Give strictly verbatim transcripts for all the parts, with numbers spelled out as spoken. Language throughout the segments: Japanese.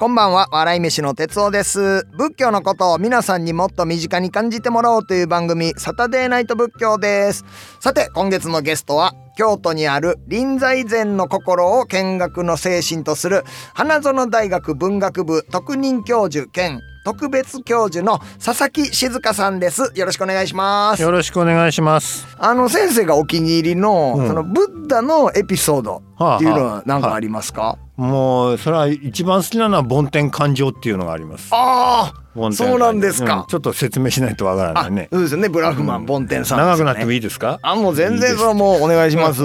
こんばんは、笑い飯の哲夫です。仏教のことを皆さんにもっと身近に感じてもらおうという番組、サタデーナイト仏教です。さて、今月のゲストは京都にある臨済禅の心を見学の精神とする花園大学文学部特任教授兼特別教授の佐々木静香さんです。よろしくお願いします。よろしくお願いします。あの先生がお気に入りの、うん、そのブッダのエピソードっていうのは何かありますか？はあはあ、もうそれは一番好きなのは梵天勧請っていうのがあります。ああ、そうなんですか。うん、ちょっと説明しないとわからないね。そうですね。ブラフマン梵天さん、ね、長くなってもいいですか？あ、もう全然それもうお願いします。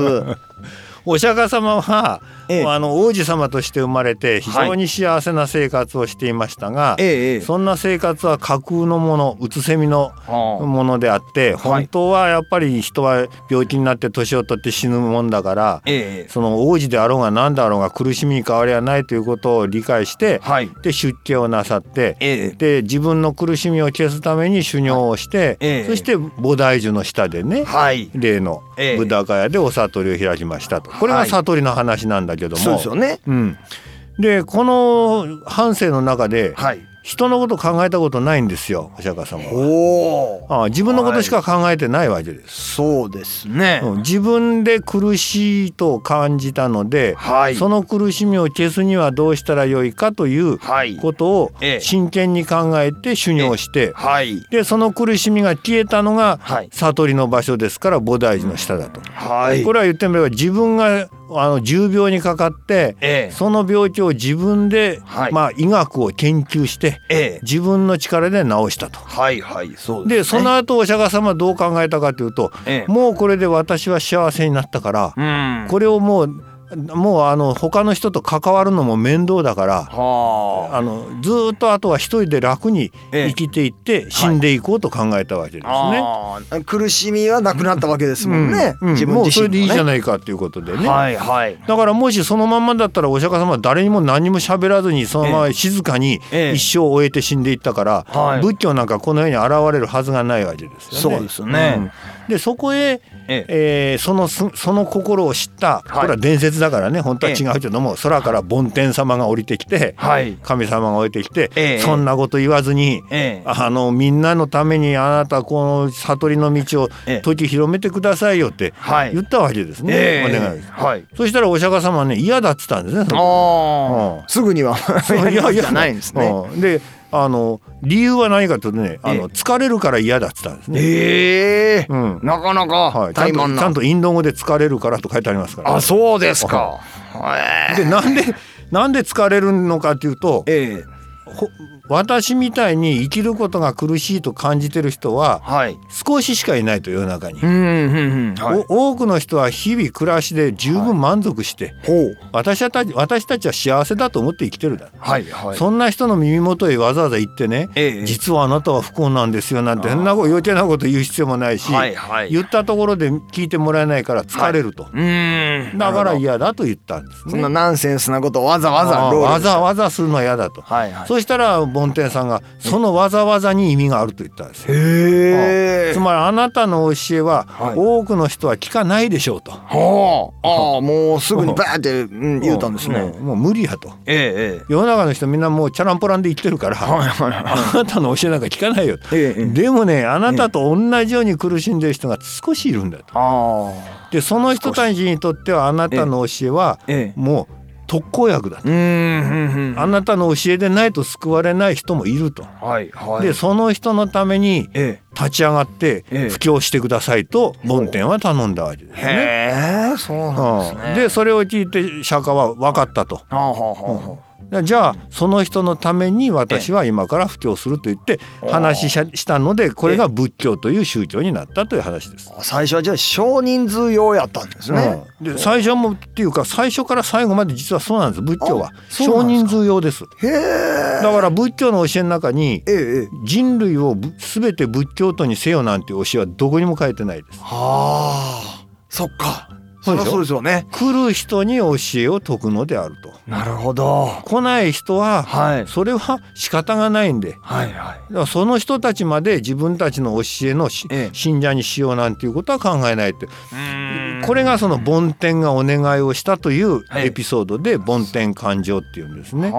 お釈迦様は、ええ、あの王子様として生まれて非常に幸せな生活をしていましたが、はいええ、そんな生活は架空のもの、うつせみのものであって、はあ、本当はやっぱり人は病気になって年を取って死ぬもんだから、ええ、その王子であろうが何だろうが苦しみに変わりはないということを理解して、はい、で出家をなさって、ええ、で自分の苦しみを消すために修行をして、ええ、そして菩提樹の下でね、はい、例のブダガヤでお悟りを開きましたと。これが悟りの話なんだけども、はい、そうですよね。うん、でこの反省の中で、はい、人のこと考えたことないんですよ、お釈迦様は。おああ、自分のことしか考えてないわけです、はい、そうですね。うん、自分で苦しいと感じたので、はい、その苦しみを消すにはどうしたらよいかということを真剣に考えて修行して、はい、でその苦しみが消えたのが悟りの場所ですから、菩提樹の下だと。はい、これは言ってみれば自分があの重病にかかって、ええ、その病気を自分で、はい、まあ、医学を研究して、ええ、自分の力で治したと。はいはい、そうですね。でその後お釈迦様はどう考えたかというと、ええ、もうこれで私は幸せになったから、うん、これをもうもうあの他の人と関わるのも面倒だから、はあ、あのずっとあとは一人で楽に生きていって死んでいこうと考えたわけですね。はい、あ苦しみはなくなったわけですもんね。うんうん、自分自身もね、もうそれでいいじゃないかということでね。はいはい、だからもしそのままだったらお釈迦様は誰にも何も喋らずにそのまま静かに一生を終えて死んでいったから、ええはい、仏教なんかこの世に現れるはずがないわけですよね。そうですね。うん、でそこへ、えええー、そのその心を知った、これは伝説だからね、本当は違うけども、ええ、空から梵天様が降りてきて、はい、神様が降りてきて、ええ、そんなこと言わずに、ええ、あのみんなのためにあなたこの悟りの道を説き広めてくださいよって言ったわけですね。ええ、お願いです、はい、そしたらお釈迦様はね、嫌だって言ったんですね。あ、うん、すぐには嫌じゃないんですね。うん、であの理由は何かというとね、あの疲れるから嫌だって言ったんですね。えーうん、なかなか怠慢な、はい、ちゃんと、ちゃんとインド語で疲れるからと書いてありますから、ね、あ、そうですか。えー、でなんでなんで疲れるのかというと、えー、私みたいに生きることが苦しいと感じてる人は少ししかいないと、世の中に。多くの人は日々暮らしで十分満足して、はい、私たち、私たちは幸せだと思って生きてるだ、はいはい、そんな人の耳元へわざわざ行ってね、ええ、実はあなたは不幸なんですよなんて変な余計なこと言う必要もないし、はいはい、言ったところで聞いてもらえないから疲れると、はい、うーん、だから嫌だと言ったんですね。そんなナンセンスなことをわざわざわざわざするのは嫌だと、はいはい、そしたら梵天さんがそのわざわざに意味があると言ったんですよ。へー、つまりあなたの教えは多くの人は聞かないでしょうと、はい、ああ、もうすぐにバーって言うたんですね。もう無理やと、ええ、世の中の人みんなもうチャランポランで言ってるから、はいはいはい、あなたの教えなんか聞かないよ、ええ、でもね、あなたと同じように苦しんでる人が少しいるんだと、あ、でその人たちにとってはあなたの教えはもう特効薬だと、うんうんうん、あなたの教えでないと救われない人もいると、はいはい、でその人のために立ち上がって布教してくださいと梵天は頼んだわけですね。へえ、そうなんですね。でそれを聞いて釈迦は分かったと、うん、じゃあその人のために私は今から布教すると言って話したので、これが仏教という宗教になったという話です。最初はじゃあ少人数用やったんですね。うん、で最初もっていうか最初から最後まで実はそうなんです。仏教は少人数用です。へ、だから仏教の教えの中に人類を全て仏教徒にせよなんていう教えはどこにも書いてないです。はあ、そっか。そうでしょ。そうですよね。来る人に教えを説くのであると。なるほど。来ない人は、はい、それは仕方がないんで、はいはい、だからその人たちまで自分たちの教えの、ええ、信者にしようなんていうことは考えないって。うーん、これがその梵天がお願いをしたというエピソードで梵天勧請っていうんですね。はい、だ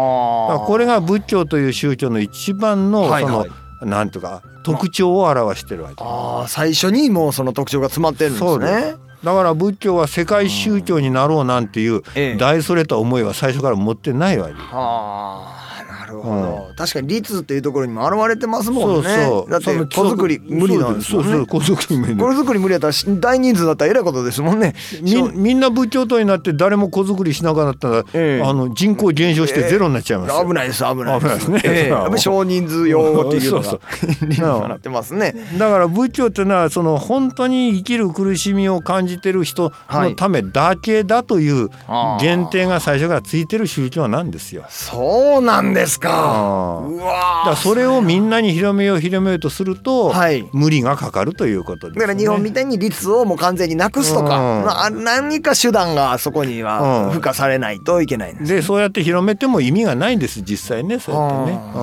からこれが仏教という宗教の一番の、はいはい、そのなんとか特徴を表してるわけです。ああ、最初にもうその特徴が詰まってるんですね。そうです。だから仏教は世界宗教になろうなんていう大それた思いは最初から持ってないわけです。ああ、なるほど、うん、確かに律っていうところにも表れてますもんね。そうそう、だって子作り無理なんですもんね。そうそう、子作り無理、子作り無理やったら大人数だったらえらいことですもんね。み, みんな仏教徒になって誰も子作りしなくなったら、えー、あの人口減少してゼロになっちゃいます、えー、危ないです、危ないです、危ないですね、えー、やっぱ少人数用っていうのが理になってますね。だから仏教ってのはその本当に生きる苦しみを感じてる人のためだけだという限定が最初からついてる宗教なんですよ。そうなんですか。うわ、だからそれをみんなに広めよう広めようとすると、はい、無理がかかるということですね。だから日本みたいに律をもう完全になくすとか、うん、まあ、何か手段がそこには付加されないといけないんですね。でそうやって広めても意味がないんです、実際ね。そうやってね、う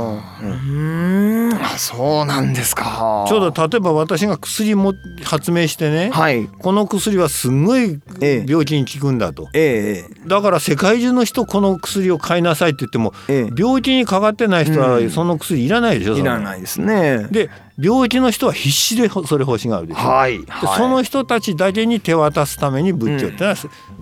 んうん、あ、そうなんですか。ちょうど例えば私が薬も発明してね、はい、この薬はすごい病気に効くんだと、ええ、だから世界中の人この薬を買いなさいって言っても、ええ、病気にかかってない人はその薬いらないでしょ、うん、いらないですね。で病気の人は必死でそれ欲しがるでしょ、はいはい、でその人たちだけに手渡すために仏教ってのは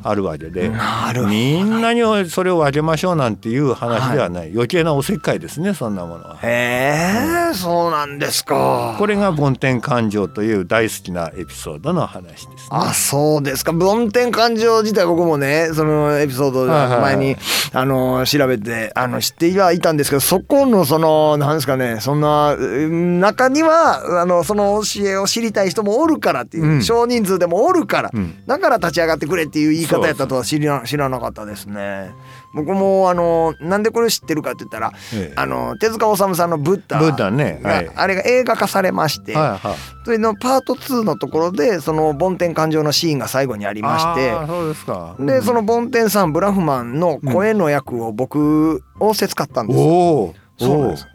あるわけで、うん、なるほど、みんなにそれをあげましょうなんていう話ではない、はい、余計なおせっかいですね、そんなものは。へえ、うん、そうなんですか。これが梵天勧請という大好きなエピソードの話ですね。あ、そうですか。梵天勧請自体僕もね、そのエピソード前に、はいはいはい、あの調べてあの知ってはいたんですけど、そこのそのなんですかね、そんな中にははあのその教えを知りたい人もおるからっていう、うん、少人数でもおるから、うん、だから立ち上がってくれっていう言い方やったとは知ら、知らなかったですね。僕もあのなんでこれ知ってるかって言ったら、ええ、あの手塚治虫さんのブッダが、ブッダね、はい、あれが映画化されまして、はいはい、それのパートツーのところでその梵天勧請のシーンが最後にありまして、あ、そうですか、うん、でその梵天さんブラフマンの声の役を僕をせつかったんです、うん、おー、そうなんです。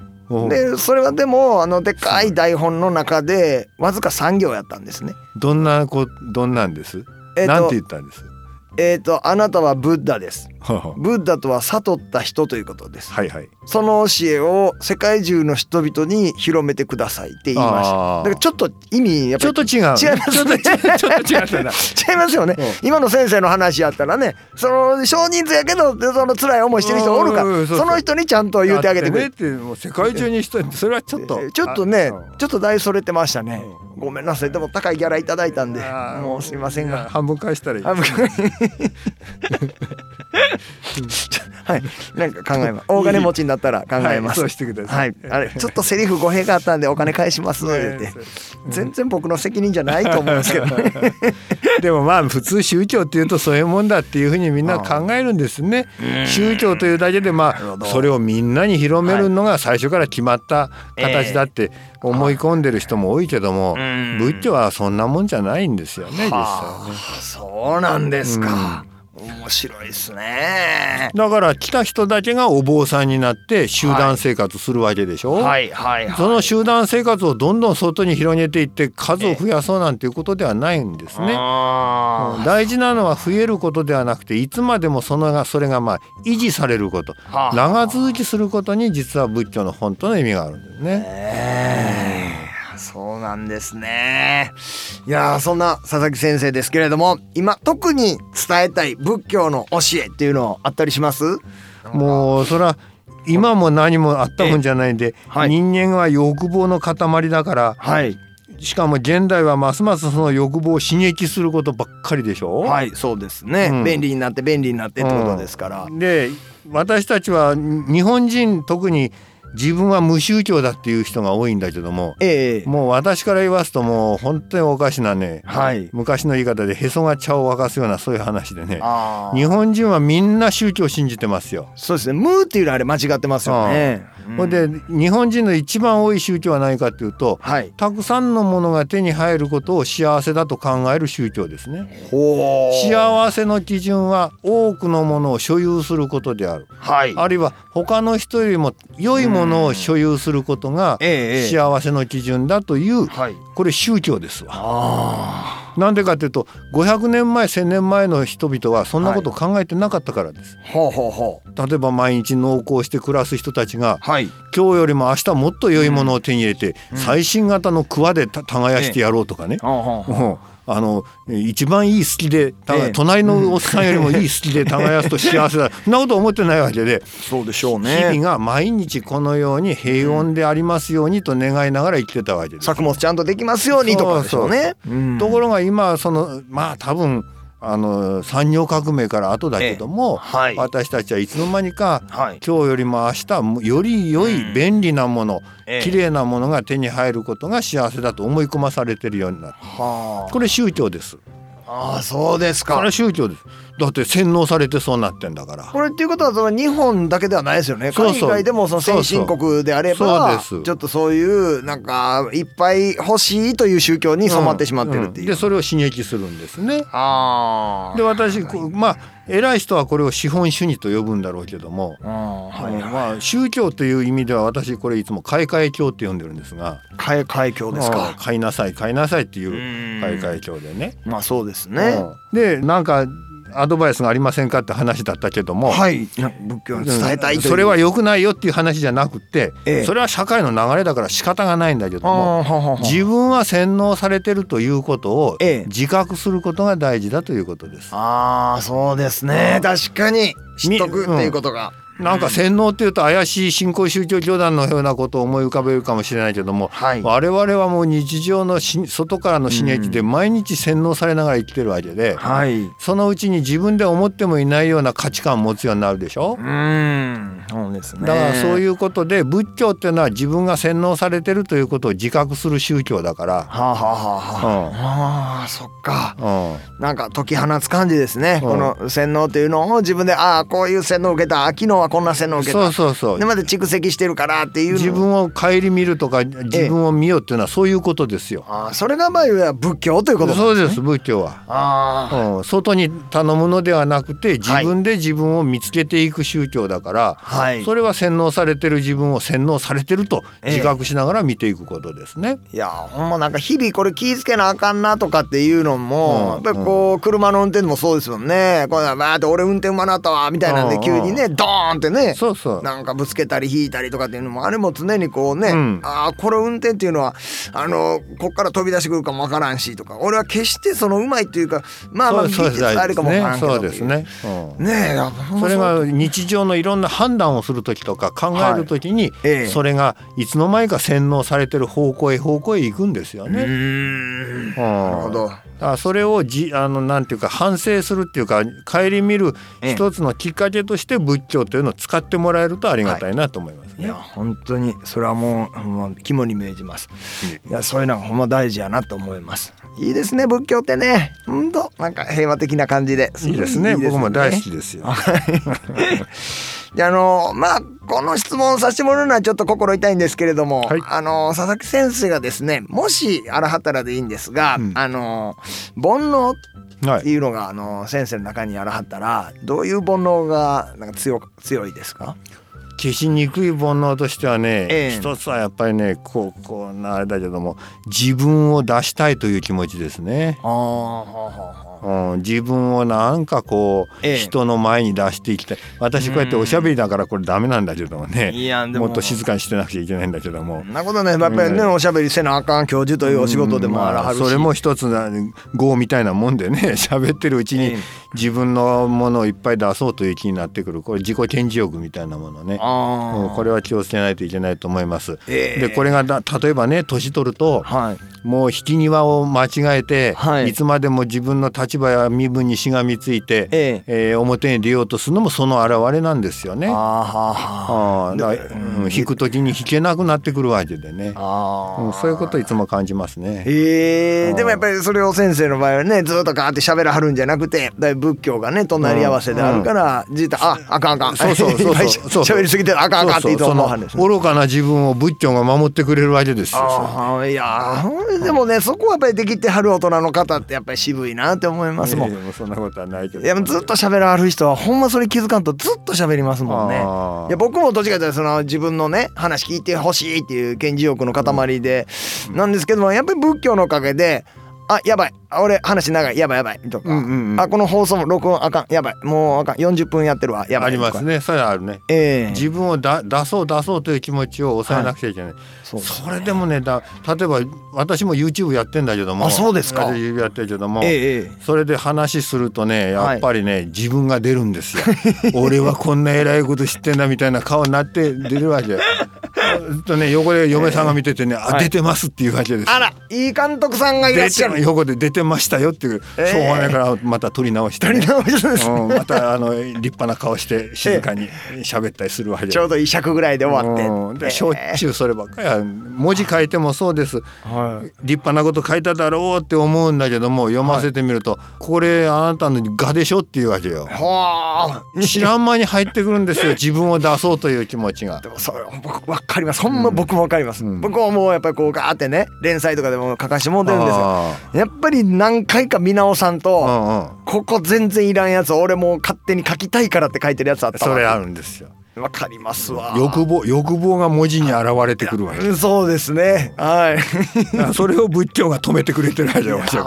でそれはでもあのでかい台本の中でわずかさん行やったんですね。どんなこどんなんです、えー、なんて言ったんです。えーと、あなたはブッダです。ブッダとは悟った人ということです、はいはい、その教えを世界中の人々に広めてくださいって言いました。だからちょっと意味やっぱりちょっと違う、違いますね、ちょっと違ったな違いますよね。今の先生の話やったらね、その少人数やけどその辛い思いしてる人おるから、うんうんうん、その人にちゃんと言ってあげてくれって、ね、もう世界中に人それはちょっとちょっとね、ちょっと大それてましたね、うん、ごめんなさい。でも高いギャラいただいたんでもうすいませんが半分返したらいい、半分返はい、なんか考えます。大金持ちになったら考えます、はい、そうしてください、はい、あれちょっとセリフ語弊があったんでお金返しますのでって全然僕の責任じゃないと思うんですけどねでもまあ普通宗教っていうとそういうもんだっていうふうにみんな考えるんですね。宗教というだけでまあそれをみんなに広めるのが最初から決まった形だって思い込んでる人も多いけども、仏教はそんなもんじゃないんですよね、実際ね。そうなんですか、うん、面白いですね。だから来た人だけがお坊さんになって集団生活するわけでしょ、はいはいはいはい、その集団生活をどんどん外に広げていって数を増やそうなんていうことではないんですね。あ、大事なのは増えることではなくていつまでもそのがそれがまあ維持されること、はあ、長続きすることに実は仏教の本当の意味があるんですね、えーそうなんですね。いや、そんな佐々木先生ですけれども、今特に伝えたい仏教の教えっていうのあったりします？もうそれは今も何もあったもんじゃないんで、はい、人間は欲望の塊だから、はい、しかも現代はますますその欲望を刺激することばっかりでしょ。はい、そうですね、うん、便利になって便利になってってことですから、うん、で私たちは日本人特に自分は無宗教だっていう人が多いんだけども、ええ、もう私から言わすともう本当におかしなね、はい、昔の言い方でへそが茶を沸かすようなそういう話でね、あ、日本人はみんな宗教を信じてますよ。そうですね、無っていうのはあれ間違ってますよね。ほんで日本人の一番多い宗教は何かというと、はい、たくさんのものが手に入ることを幸せだと考える宗教ですね。ほう。幸せの基準は多くのものを所有することである、はい、あるいは他の人よりも良いものを所有することが幸せの基準だという、ええはい、これ宗教ですわ。あ、なんでかというとごひゃくねんまえせんねんまえの人々はそんなことを考えてなかったからです、はい、ほうほうほう。例えば毎日農耕して暮らす人たちが、はい、今日よりも明日もっと良いものを手に入れて、うん、最新型の桑で耕してやろうとかね、ええ、ほうほうほう。あの一番いい好きで、ええ、隣のおっさんよりもいい好きで耕すと幸せだそんなこと思ってないわけで、そうでしょうね。日々が毎日このように平穏でありますようにと願いながら生きてたわけです。作物ちゃんとできますようにとかでしょうね。そうそう、うん、ところが今そのまあ多分あの産業革命から後だけども、ええはい、私たちはいつの間にか、はい、今日よりも明日より良い便利なもの、ええ、綺麗なものが手に入ることが幸せだと思い込まされてるようになる。はあ、これ宗教です。ああ、そうですか。これは宗教です。だって洗脳されてそうなってんだから。これっていうことはその日本だけではないですよね。海外でもその先進国であればちょっとそういうなんかいっぱい欲しいという宗教に染まってしまってるっていう、うんうん、でそれを刺激するんですね。あで私、はい、まあ偉い人はこれを資本主義と呼ぶんだろうけども、あ、はいはい、まあ、宗教という意味では私これいつも買い替え教って呼んでるんですが、買い替え教ですか。買いなさい買いなさいっていう買い替え教でね。まあそうですね、うん、でなんかアドバイスがありませんかって話だったけども、はい、仏教に伝えたいという、それは良くないよっていう話じゃなくて、ええ、それは社会の流れだから仕方がないんだけども、ははは自分は洗脳されてるということを自覚することが大事だということです、ええ、ああそうですね。確かに知っとくっていうことが、うん、なんか洗脳っていうと怪しい新興宗教教団のようなことを思い浮かべるかもしれないけども、はい、我々はもう日常の外からの刺激で毎日洗脳されながら生きてるわけで、うん、そのうちに自分で思ってもいないような価値観を持つようになるでしょ、うん、そうですね。だからそういうことで仏教っていうのは自分が洗脳されてるということを自覚する宗教だから、はあはあはあ、うん、あそっか、うん、なんか解き放つ感じですね、うん、この洗脳というのを自分でああこういう洗脳を受けた、昨日はこんな洗脳を受けた、そうそうそう、でまだ蓄積してるからっていうの自分を顧みるとか自分を見ようっていうのはそういうことですよ、ええ、あそれがまあ仏教ということですね。そうです仏教は。あ、うん、外に頼むのではなくて自分で自分を見つけていく宗教だから、はい、それは洗脳されてる自分を洗脳されてると自覚しながら見ていくことですね、ええ、いやほんまなんか日々これ気ぃつけなあかんなとかっていうのも、うん、やっぱこう車の運転もそうですもんね。こうバーって俺運転うまなったわみたいなんで急にね、うんうん、ドーンってね、そうそう、なんかぶつけたり引いたりとかっていうのもあれも常にこうね、うん、あこれ運転っていうのはあのこっから飛び出してくるかもわからんしとか、俺は決してそのうまいっていうかまあまあ技術があるかもわからんけど、そうですね、うん、ねえ、それが日常のいろんな判断をするときとか考えるときに、はいええ、それがいつの間にか洗脳されてる方向へ方向へ行くんですよね。うーん、うん、なるほど。あそれをじあのなんていうか反省するっていうか顧みる一つのきっかけとして仏教というのを使ってもらえるとありがたいなと思いますね、はい、いや本当にそれはも う, もう肝に銘じます。いやそういうのがほんま大事やなと思います。いいですね仏教ってね。うんとなんか平和的な感じでいいです ね, いいですね。僕も大好きですよであのまあこの質問をさせてもらうのはちょっと心痛いんですけれども、はい、あの佐々木先生がですね、もしあらはたらでいいんですが、うん、あの煩悩っていうのが、はい、あの先生の中にあらはったらどういう煩悩がなんか 強, 強いですか？消しにくい煩悩としてはね、えー、一つはやっぱりねこうこうなあれだけども自分を出したいという気持ちですね。ああうん、自分をなんかこう、ええ、人の前に出していきたい。私こうやっておしゃべりだからこれダメなんだけどもね、いやでも、もっと静かにしてなくちゃいけないんだけども、そんなことねやっぱりね、うん、おしゃべりせなあかん教授というお仕事でもあらはるし、まあ、それも一つ業みたいなもんでね、喋ってるうちに自分のものをいっぱい出そうという気になってくる、これ自己顕示欲みたいなものね、あ、うん、これは気をつけないといけないと思います、えー、でこれがだ例えばね年取ると、はい、もう引き際を間違えて、はい、いつまでも自分の立立場や身分にしがみついて、えええー、表に出ようとするのもその表れなんですよね。ああ、だから、うん、引くときに引けなくなってくるわけでね。あ、うん、そういうことをいつも感じますね。えー、でもやっぱりそれを先生の場合はね、ずっとガーって喋らはるんじゃなくて、だいぶ仏教がね隣り合わせであるから、うんうん、じたああかんあかん、そうそうそうそう喋りすぎてあかんあかんって言うと思うはんです、ね、愚かな自分を仏教が守ってくれるわけですよ。あ、いやでもね、そこはやっぱりできてはる大人の方ってやっぱり渋いなって思いますもん。でもそんなことはないけど、いやずっと喋らはる人はほんまそれ気づかんとずっと喋りますもんね。いや僕もどっちかというとその自分のね話聞いてほしいっていう顕示欲の塊で、うん、なんですけども、やっぱり仏教のおかげで、あ、やばい、俺話長い、やばいやばいとか、うんうんうん、あ、この放送も録音あかん、やばい、もうあかん、よんじゅっぷんやってるわ、やばい、ありますね、それあるね、えー、自分をだ出そう出そうという気持ちを抑えなくちゃいけない、はい、そうですね、それでもね、だ例えば私も YouTube やってんだけども、あ、そうですか、 YouTube やってるけども、えー、それで話するとね、やっぱりね、はい、自分が出るんですよ俺はこんな偉いこと知ってんだみたいな顔になって出るわけとね、横で嫁さんが見ててね、えー、あ、出てますっていうわけです、はい、あら、いい監督さんがいらっしゃる、横で出てましたよっていう、えー、しょうがないからまた撮り直して、ね、撮り直してですね、うん、またあの立派な顔して静かに喋ったりするわけです、えー、ちょうどいい尺ぐらいで終わって、うん、でしょっちゅうそればっかり、えー、文字書いてもそうです、はい、立派なこと書いただろうって思うんだけども、読ませてみると、はい、これあなたの画でしょっていうわけよ。はあ、知らん間に入ってくるんですよ自分を出そうという気持ちが。でもそれ僕分かります、ほんま僕も分かります、うん、僕はもうやっぱりこうガーってね連載とかでも書かしても出るんですよ。やっぱり何回か見直さんと、うんうん、ここ全然いらんやつ、俺もう勝手に書きたいからって書いてるやつあった。それあるんですよ。わかりますわ。欲望、欲望が文字に現れてくるわけです。そうですね。はい。それを仏教が止めてくれてるわけですよ。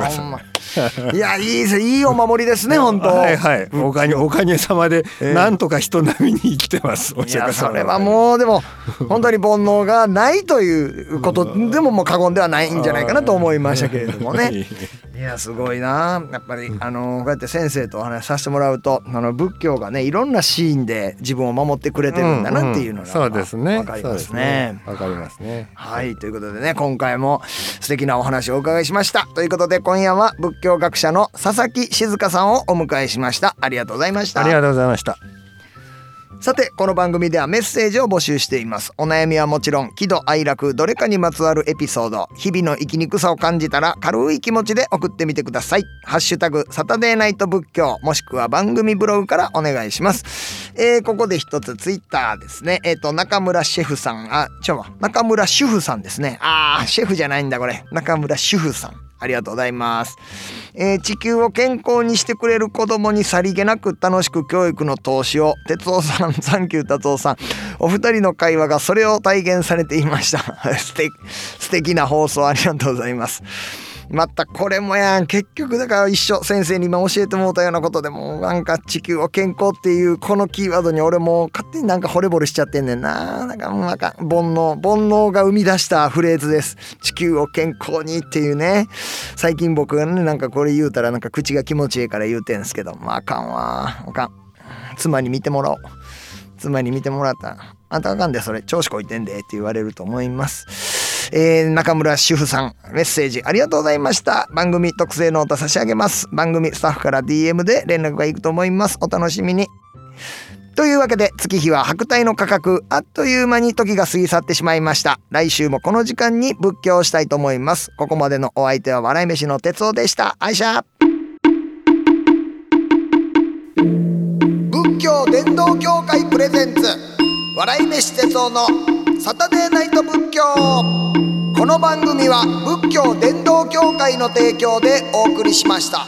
いや、いいです、いいお守りですね、本当。はいはい。おかげ、おかげさまで、なんとか人並みに生きてます。お釈迦様。いや、それはもう、でも、本当に煩悩がないということでも、もう過言ではないんじゃないかなと思いましたけれどもね。いや、すごいな。やっぱり、あの、こうやって先生とお話しさせてもらうと、あの、仏教がね、いろんなシーンで自分を守ってくれてるんだなっていうのが、うんうん、そうですね。わかりますね。わかりますね。はい、ということでね、今回も素敵なお話をお伺いしました。ということで、今夜は、仏教学者の佐々木静香さんをお迎えしました。ありがとうございました。ありがとうございました。さて、この番組ではメッセージを募集しています。お悩みはもちろん、喜怒哀楽どれかにまつわるエピソード、日々の生きにくさを感じたら軽い気持ちで送ってみてください。ハッシュタグサタデーナイト仏教、もしくは番組ブログからお願いします。えー、ここで一つツイッターですね、えっと中村シェフさん、あ、ちょ、中村主婦さんですね。あー、シェフじゃないんだこれ、中村主婦さん、ありがとうございます、えー、地球を健康にしてくれる子供にさりげなく楽しく教育の投資を、哲夫さん、サンキュー達夫さん、お二人の会話がそれを体現されていました素敵、素敵な放送ありがとうございます。またこれもやん、結局だから一緒、先生に今教えてもらったようなことでも、なんか地球を健康っていうこのキーワードに俺も勝手になんか惚れ惚れしちゃってんねんな。なんかもうあかん、煩悩、煩悩が生み出したフレーズです、地球を健康にっていうね。最近僕がねなんかこれ言うたらなんか口が気持ちいいから言うてんすけど、まあ、あかんわ、あかん、妻に見てもらおう、妻に見てもらったらあんたあかんで、それ調子こいてんでって言われると思います。えー、中村主婦さん、メッセージありがとうございました。番組特製ノート差し上げます。番組スタッフから ディーエム で連絡がいくと思います。お楽しみに。というわけで、月日は白帯の価格、あっという間に時が過ぎ去ってしまいました。来週もこの時間に仏教をしたいと思います。ここまでのお相手は笑い飯の哲夫でした。愛車仏教伝道協会プレゼンツ、笑い飯哲夫のサタデーナイト仏教。この番組は仏教伝道協会の提供でお送りしました。